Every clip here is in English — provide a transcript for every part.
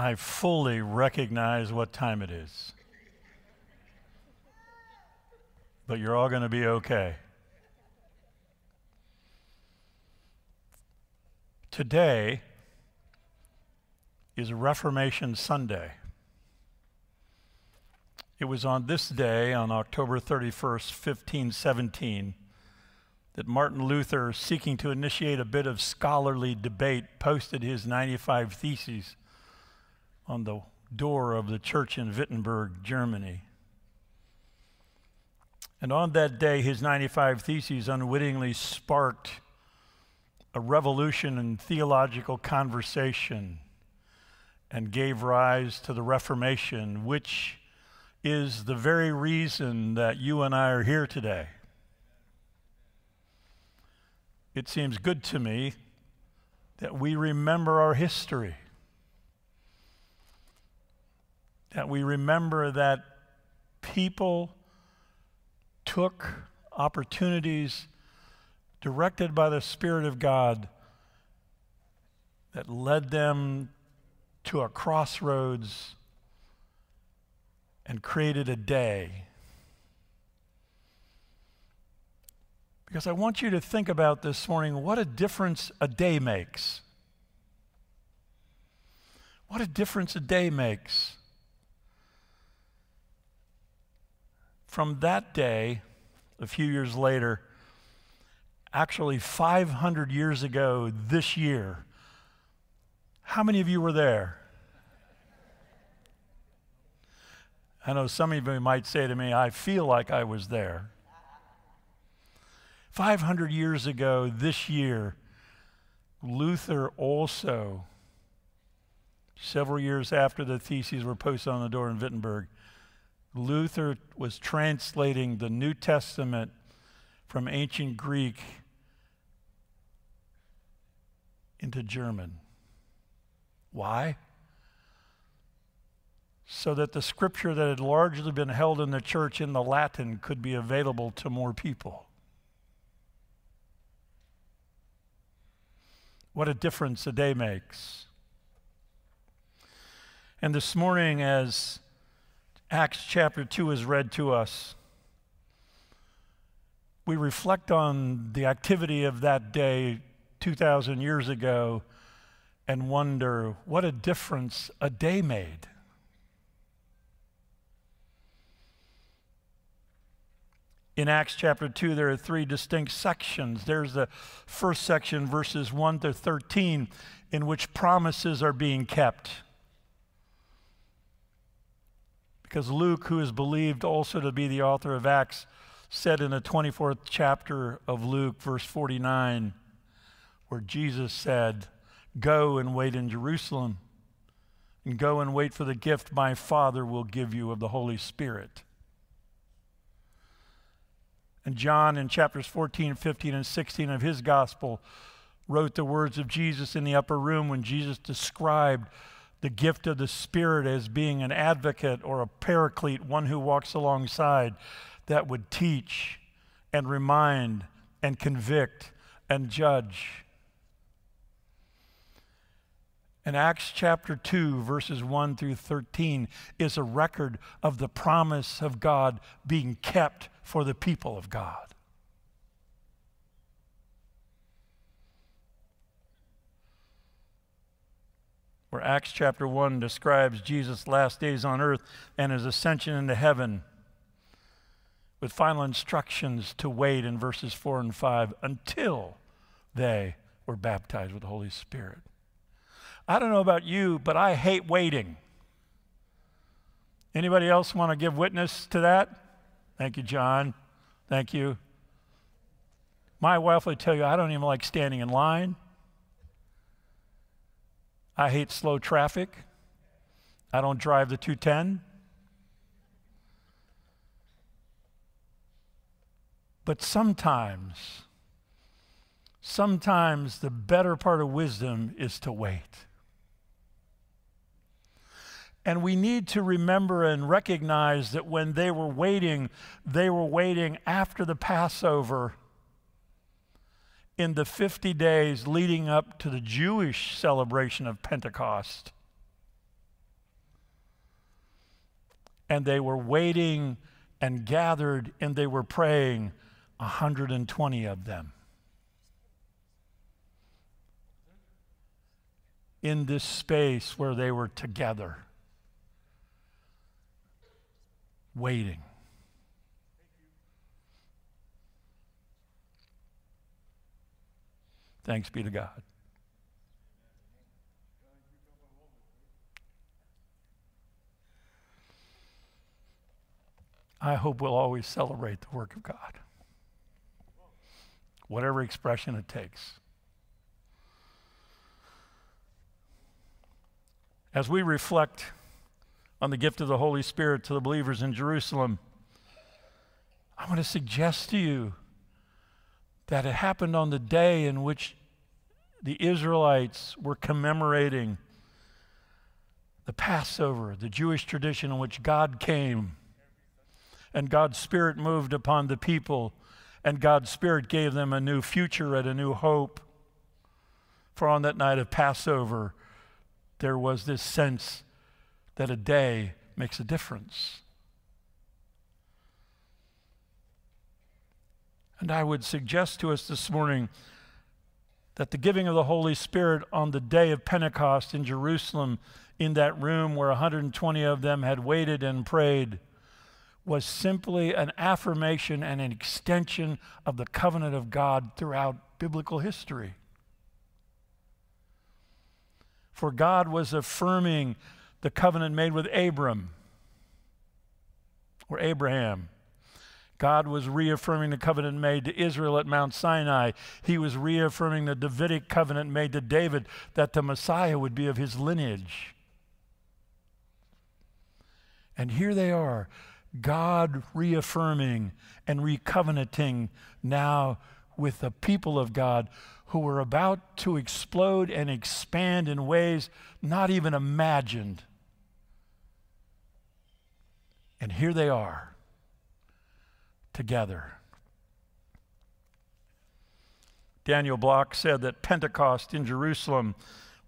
I fully recognize what time it is. But you're all going to be okay. Today is Reformation Sunday. It was on this day, on October 31st, 1517, that Martin Luther, seeking to initiate a bit of scholarly debate, posted his 95 Theses on the door of the church in Wittenberg, Germany. And on that day, his 95 Theses unwittingly sparked a revolution in theological conversation and gave rise to the Reformation, which is the very reason that you and I are here today. It seems good to me that we remember our history, that we remember that people took opportunities directed by the Spirit of God that led them to a crossroads and created a day. Because I want you to think about this morning, what a difference a day makes. What a difference a day makes. From that day, a few years later, actually 500 years ago this year, how many of you were there? I know some of you might say to me, I feel like I was there. 500 years ago this year, Luther also, several years after the Theses were posted on the door in Wittenberg, Luther was translating the New Testament from ancient Greek into German. Why? So that the scripture that had largely been held in the church in the Latin could be available to more people. What a difference a day makes. And this morning, as Acts chapter 2 is read to us, we reflect on the activity of that day 2,000 years ago and wonder what a difference a day made. In Acts chapter 2, there are three distinct sections. There's the first section, verses 1 to 13, in which promises are being kept. Because Luke, who is believed also to be the author of Acts, said in the 24th chapter of Luke, verse 49, where Jesus said, "Go and wait in Jerusalem, and go and wait for the gift my Father will give you of the Holy Spirit." And John, in chapters 14, 15, and 16 of his gospel, wrote the words of Jesus in the upper room when Jesus described the gift of the Spirit as being an advocate or a paraclete, one who walks alongside, that would teach and remind and convict and judge. And Acts chapter 2, verses 1 through 13, is a record of the promise of God being kept for the people of God. Where Acts chapter 1 describes Jesus' last days on earth and his ascension into heaven, with final instructions to wait in verses 4 and 5 until they were baptized with the Holy Spirit. I don't know about you, but I hate waiting. Anybody else want to give witness to that? Thank you, John. Thank you. My wife would tell you I don't even like standing in line. I hate slow traffic. I don't drive the 210. But sometimes the better part of wisdom is to wait. And we need to remember and recognize that when they were waiting after the Passover in the 50 days leading up to the Jewish celebration of Pentecost. and they were waiting and gathered and they were praying, 120 of them. In this space where they were together, waiting. Thanks be to God. I hope we'll always celebrate the work of God, whatever expression it takes. As we reflect on the gift of the Holy Spirit to the believers in Jerusalem, I want to suggest to you that it happened on the day in which the Israelites were commemorating the Passover, the Jewish tradition in which God came and God's Spirit moved upon the people and God's Spirit gave them a new future and a new hope. For on that night of Passover, there was this sense that a day makes a difference. And I would suggest to us this morning that the giving of the Holy Spirit on the day of Pentecost in Jerusalem, in that room where 120 of them had waited and prayed, was simply an affirmation and an extension of the covenant of God throughout biblical history. For God was affirming the covenant made with Abraham. God was reaffirming the covenant made to Israel at Mount Sinai. He was reaffirming the Davidic covenant made to David that the Messiah would be of his lineage. And here they are, God reaffirming and recovenanting now with the people of God who were about to explode and expand in ways not even imagined. And here they are, together. Daniel Block said that Pentecost in Jerusalem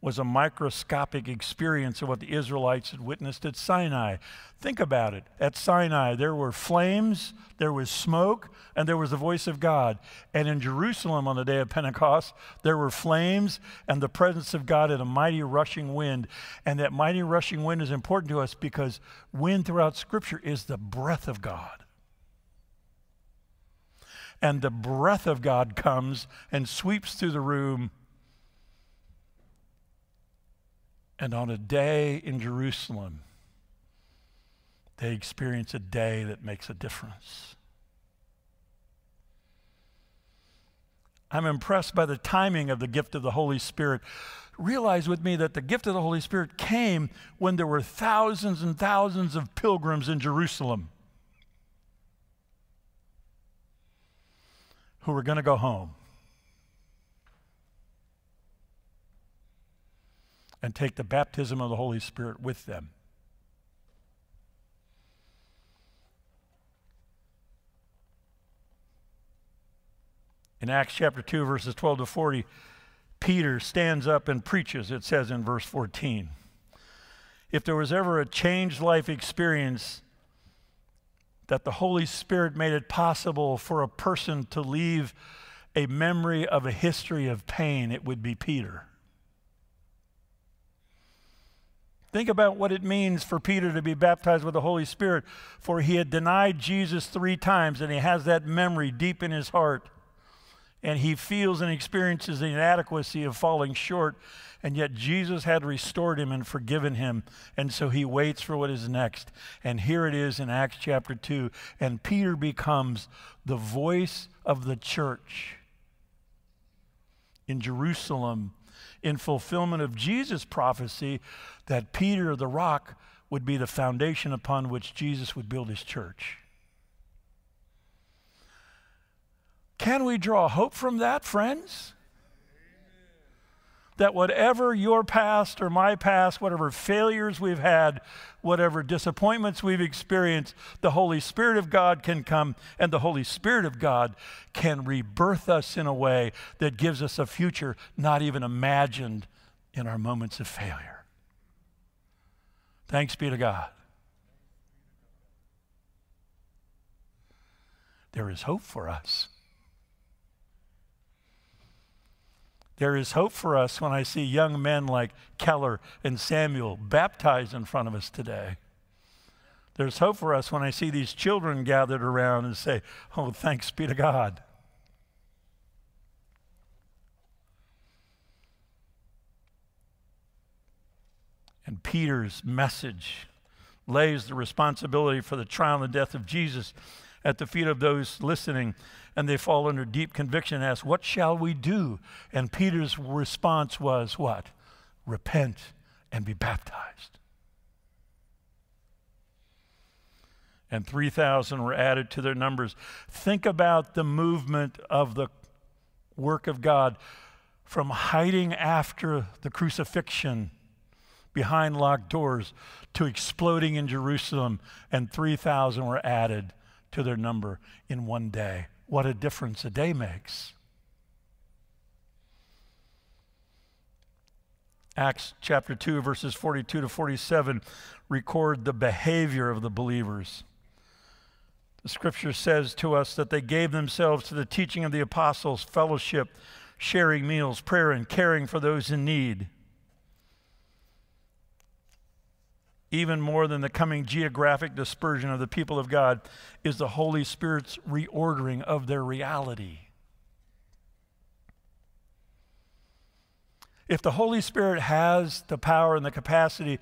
was a microscopic experience of what the Israelites had witnessed at Sinai. Think about it. At Sinai, there were flames, there was smoke, and there was the voice of God. And in Jerusalem on the day of Pentecost, there were flames and the presence of God in a mighty rushing wind. And that mighty rushing wind is important to us because wind throughout Scripture is the breath of God. And the breath of God comes and sweeps through the room. And on a day in Jerusalem, they experience a day that makes a difference. I'm impressed by the timing of the gift of the Holy Spirit. Realize with me that the gift of the Holy Spirit came when there were thousands and thousands of pilgrims in Jerusalem who were going to go home and take the baptism of the Holy Spirit with them. In Acts chapter 2, verses 12 to 40, Peter stands up and preaches, it says in verse 14. If there was ever a changed life experience that the Holy Spirit made it possible for a person to leave a memory of a history of pain, it would be Peter. Think about what it means for Peter to be baptized with the Holy Spirit, for he had denied Jesus 3 times, and he has that memory deep in his heart, and he feels and experiences the inadequacy of falling short, and yet Jesus had restored him and forgiven him, and so he waits for what is next. And here it is in Acts chapter 2, and Peter becomes the voice of the church in Jerusalem, in fulfillment of Jesus' prophecy that Peter, the rock, would be the foundation upon which Jesus would build his church. Can we draw hope from that, friends? That whatever your past or my past, whatever failures we've had, whatever disappointments we've experienced, the Holy Spirit of God can come, and the Holy Spirit of God can rebirth us in a way that gives us a future not even imagined in our moments of failure. Thanks be to God. there is hope for us. There is hope for us when I see young men like Keller and Samuel baptized in front of us today. There's hope for us when I see these children gathered around and say, oh, thanks be to God. And Peter's message lays the responsibility for the trial and death of Jesus at the feet of those listening, and they fall under deep conviction and ask, what shall we do? And Peter's response was what? Repent and be baptized. And 3,000 were added to their numbers. Think about the movement of the work of God from hiding after the crucifixion behind locked doors to exploding in Jerusalem, and 3,000 were added to their number in one day. What a difference a day makes. Acts chapter 2, verses 42 to 47 record the behavior of the believers. The scripture says to us that they gave themselves to the teaching of the apostles, fellowship, sharing meals, prayer, and caring for those in need. Even more than the coming geographic dispersion of the people of God is the Holy Spirit's reordering of their reality. If the Holy Spirit has the power and the capacity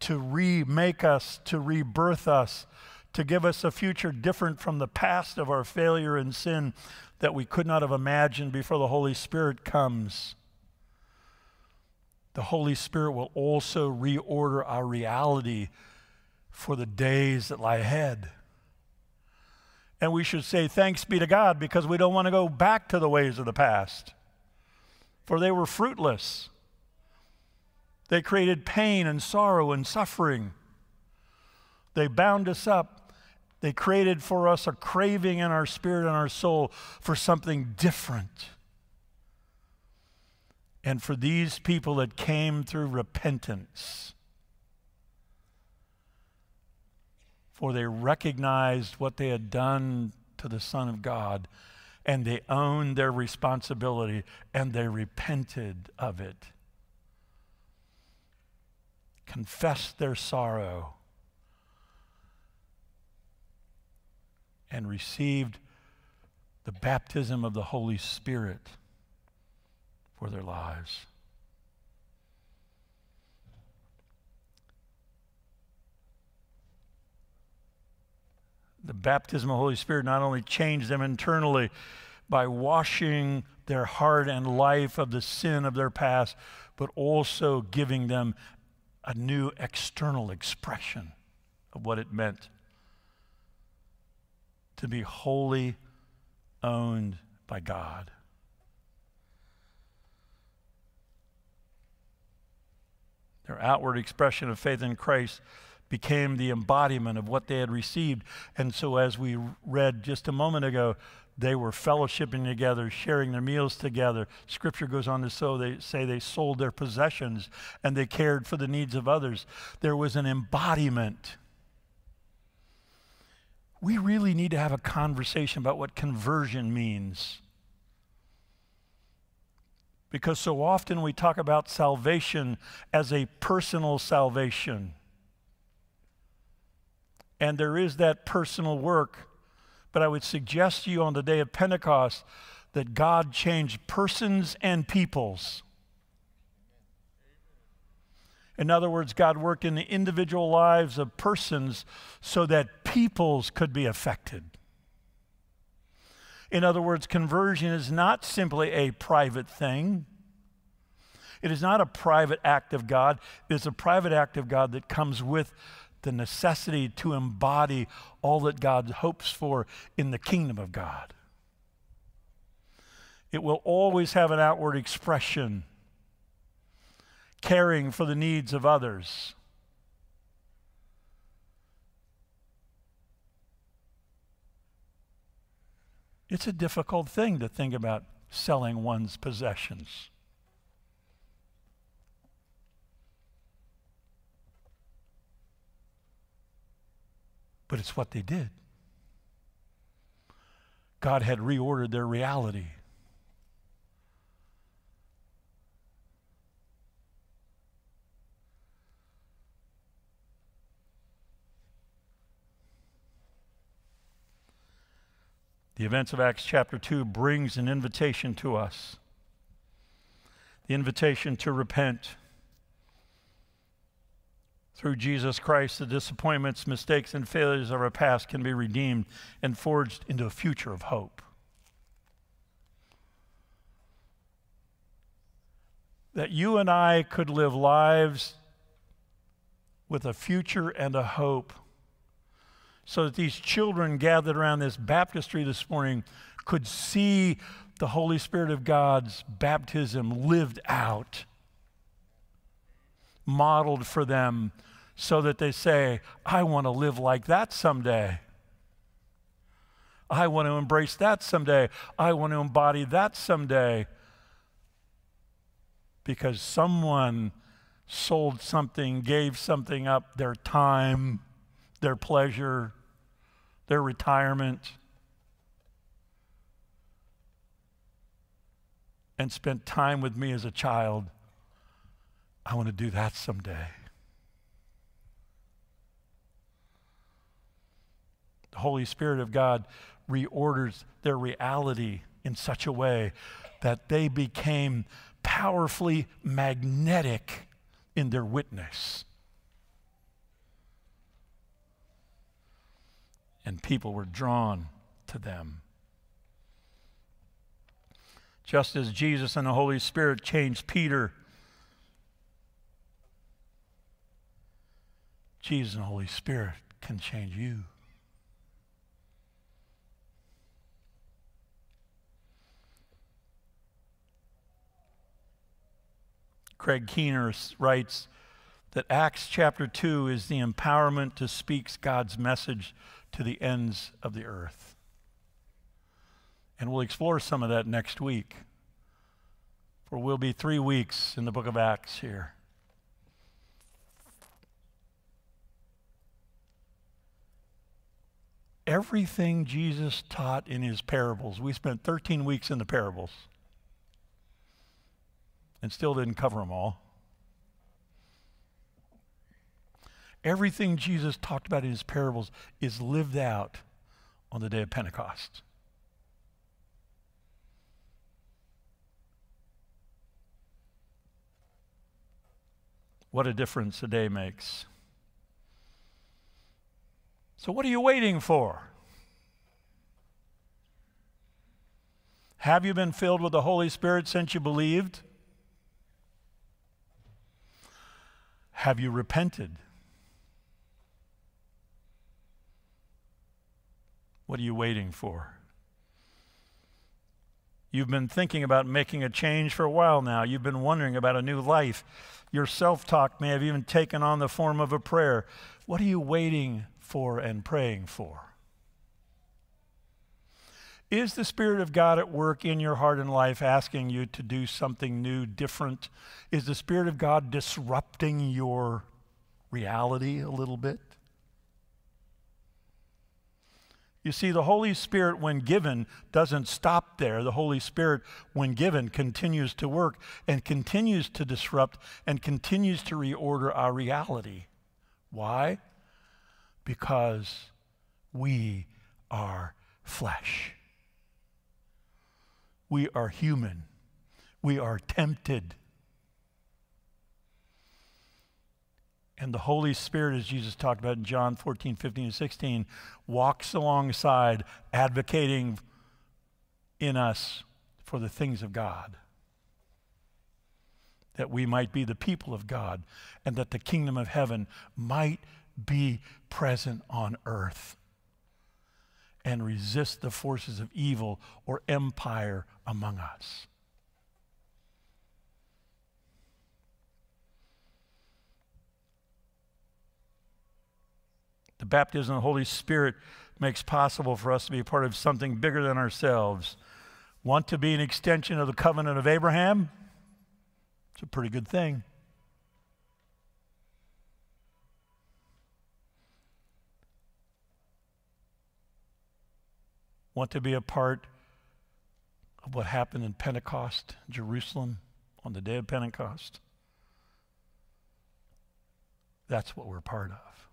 to remake us, to rebirth us, to give us a future different from the past of our failure and sin that we could not have imagined before the Holy Spirit comes, the Holy Spirit will also reorder our reality for the days that lie ahead. And we should say, thanks be to God, because we don't want to go back to the ways of the past, for they were fruitless. They created pain and sorrow and suffering. They bound us up. They created for us a craving in our spirit and our soul for something different. And for these people that came through repentance, for they recognized what they had done to the Son of God, and they owned their responsibility, and they repented of it, confessed their sorrow, and received the baptism of the Holy Spirit for their lives. The baptism of the Holy Spirit not only changed them internally by washing their heart and life of the sin of their past, but also giving them a new external expression of what it meant to be wholly owned by God. Their outward expression of faith in Christ became the embodiment of what they had received. And so, as we read just a moment ago, they were fellowshipping together, sharing their meals together. Scripture goes on to say they sold their possessions and they cared for the needs of others. There was an embodiment. We really need to have a conversation about what conversion means, because so often we talk about salvation as a personal salvation. And there is that personal work, but I would suggest to you on the day of Pentecost that God changed persons and peoples. In other words, God worked in the individual lives of persons so that peoples could be affected. In other words, conversion is not simply a private thing. It is not a private act of God. It is a private act of God that comes with the necessity to embody all that God hopes for in the kingdom of God. It will always have an outward expression, caring for the needs of others. It's a difficult thing to think about selling one's possessions. But it's what they did. God had reordered their reality. The events of Acts chapter 2 brings an invitation to us. The invitation to repent. Through Jesus Christ, the disappointments, mistakes, and failures of our past can be redeemed and forged into a future of hope. That you and I could live lives with a future and a hope, so that these children gathered around this baptistry this morning could see the Holy Spirit of God's baptism lived out, modeled for them, so that they say, I want to live like that someday. I want to embrace that someday. I want to embody that someday. Because someone sold something, gave something up, their time, their pleasure, their retirement, and spent time with me as a child. I want to do that someday. The Holy Spirit of God reorders their reality in such a way that they became powerfully magnetic in their witness. And people were drawn to them. Just as Jesus and the Holy Spirit changed Peter, Jesus and the Holy Spirit can change you. Craig Keener writes that Acts chapter 2 is the empowerment to speak God's message to the ends of the earth. And we'll explore some of that next week, for we'll be 3 weeks in the book of Acts here. Everything Jesus taught in his parables. We spent 13 weeks in the parables and still didn't cover them all. Everything Jesus talked about in his parables is lived out on the day of Pentecost. What a difference a day makes. So what are you waiting for? Have you been filled with the Holy Spirit since you believed? Have you repented? What are you waiting for? You've been thinking about making a change for a while now. You've been wondering about a new life. Your self-talk may have even taken on the form of a prayer. What are you waiting for? And praying for? Is the Spirit of God at work in your heart and life asking you to do something new, different? Is the Spirit of God disrupting your reality a little bit? You see, the Holy Spirit, when given, doesn't stop there. The Holy Spirit, when given, continues to work and continues to disrupt and continues to reorder our reality. Why? Because we are flesh. We are human. We are tempted. And the Holy Spirit, as Jesus talked about in John 14, 15, and 16, walks alongside, advocating in us for the things of God, that we might be the people of God, and that the kingdom of heaven might be present on earth and resist the forces of evil or empire among us. The baptism of the Holy Spirit makes possible for us to be a part of something bigger than ourselves. Want to be an extension of the covenant of Abraham? It's a pretty good thing. want to be a part of what happened in Pentecost, Jerusalem, on the day of Pentecost? That's what we're part of.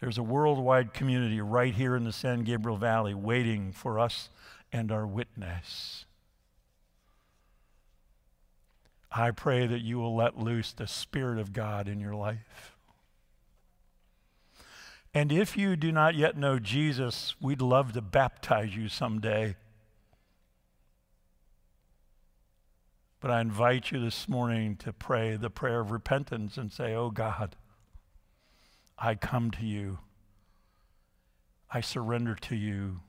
There's a worldwide community right here in the San Gabriel Valley waiting for us and our witness. I pray that you will let loose the Spirit of God in your life. And if you do not yet know Jesus, we'd love to baptize you someday. But I invite you this morning to pray the prayer of repentance and say, "Oh God, I come to you. I surrender to you.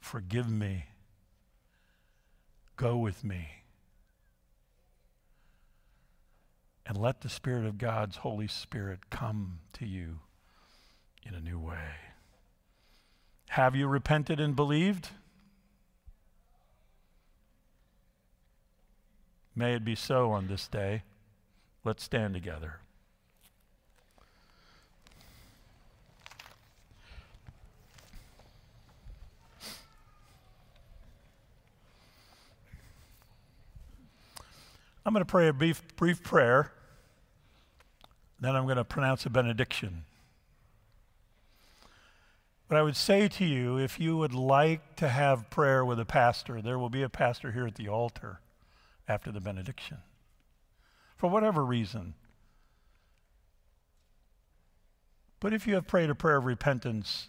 Forgive me. Go with me." And let the Spirit of God's Holy Spirit come to you in a new way. Have you repented and believed? May it be so on this day. Let's stand together. I'm going to pray a brief prayer, then I'm going to pronounce a benediction. But I would say to you, if you would like to have prayer with a pastor, there will be a pastor here at the altar after the benediction. For whatever reason. But if you have prayed a prayer of repentance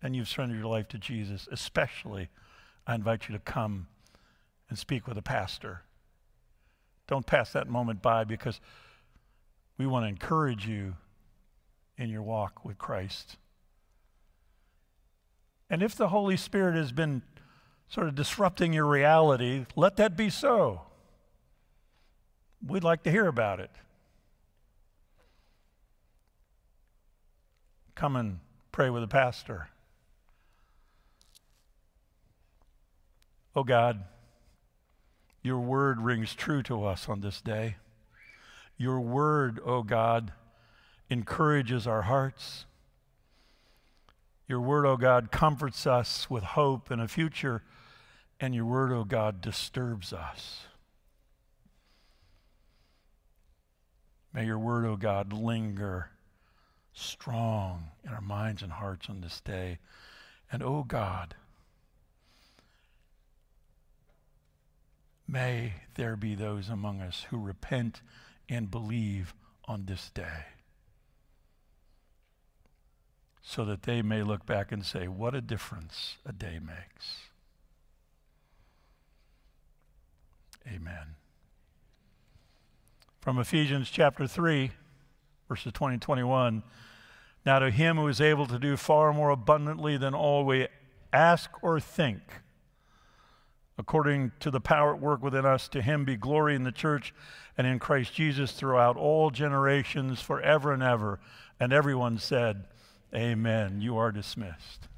and you've surrendered your life to Jesus, especially, I invite you to come and speak with a pastor. Don't pass that moment by, because we want to encourage you in your walk with Christ. And if the Holy Spirit has been sort of disrupting your reality, let that be so. We'd like to hear about it. Come and pray with a pastor. Oh God, your word rings true to us on this day. Your word, O God, encourages our hearts. Your word, O God, comforts us with hope and a future. And your word, O God, disturbs us. May your word, O God, linger strong in our minds and hearts on this day. And O God, may there be those among us who repent and believe on this day, so that they may look back and say, what a difference a day makes. Amen. From Ephesians chapter 3, verses 20 and 21, "Now to him who is able to do far more abundantly than all we ask or think, according to the power at work within us, to him be glory in the church and in Christ Jesus throughout all generations, forever and ever." And everyone said, Amen. You are dismissed.